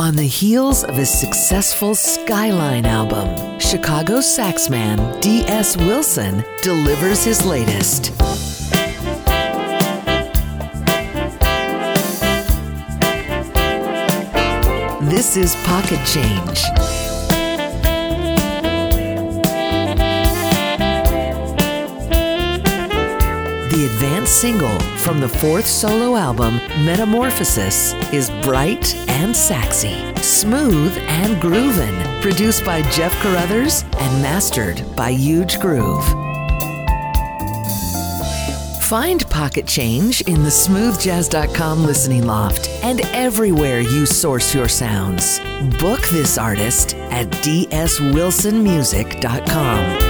On the heels of his successful Skyline album, Chicago saxman D.S. Wilson delivers his latest. This is Pocket Change. The advance single from the fourth solo album, Metamorphosis, is bright and saxy, smooth and groovin', produced by Jeff Carruthers and mastered by Huge Groove. Find Pocket Change in the smoothjazz.com listening loft and everywhere you source your sounds. Book this artist at dswilsonmusic.com.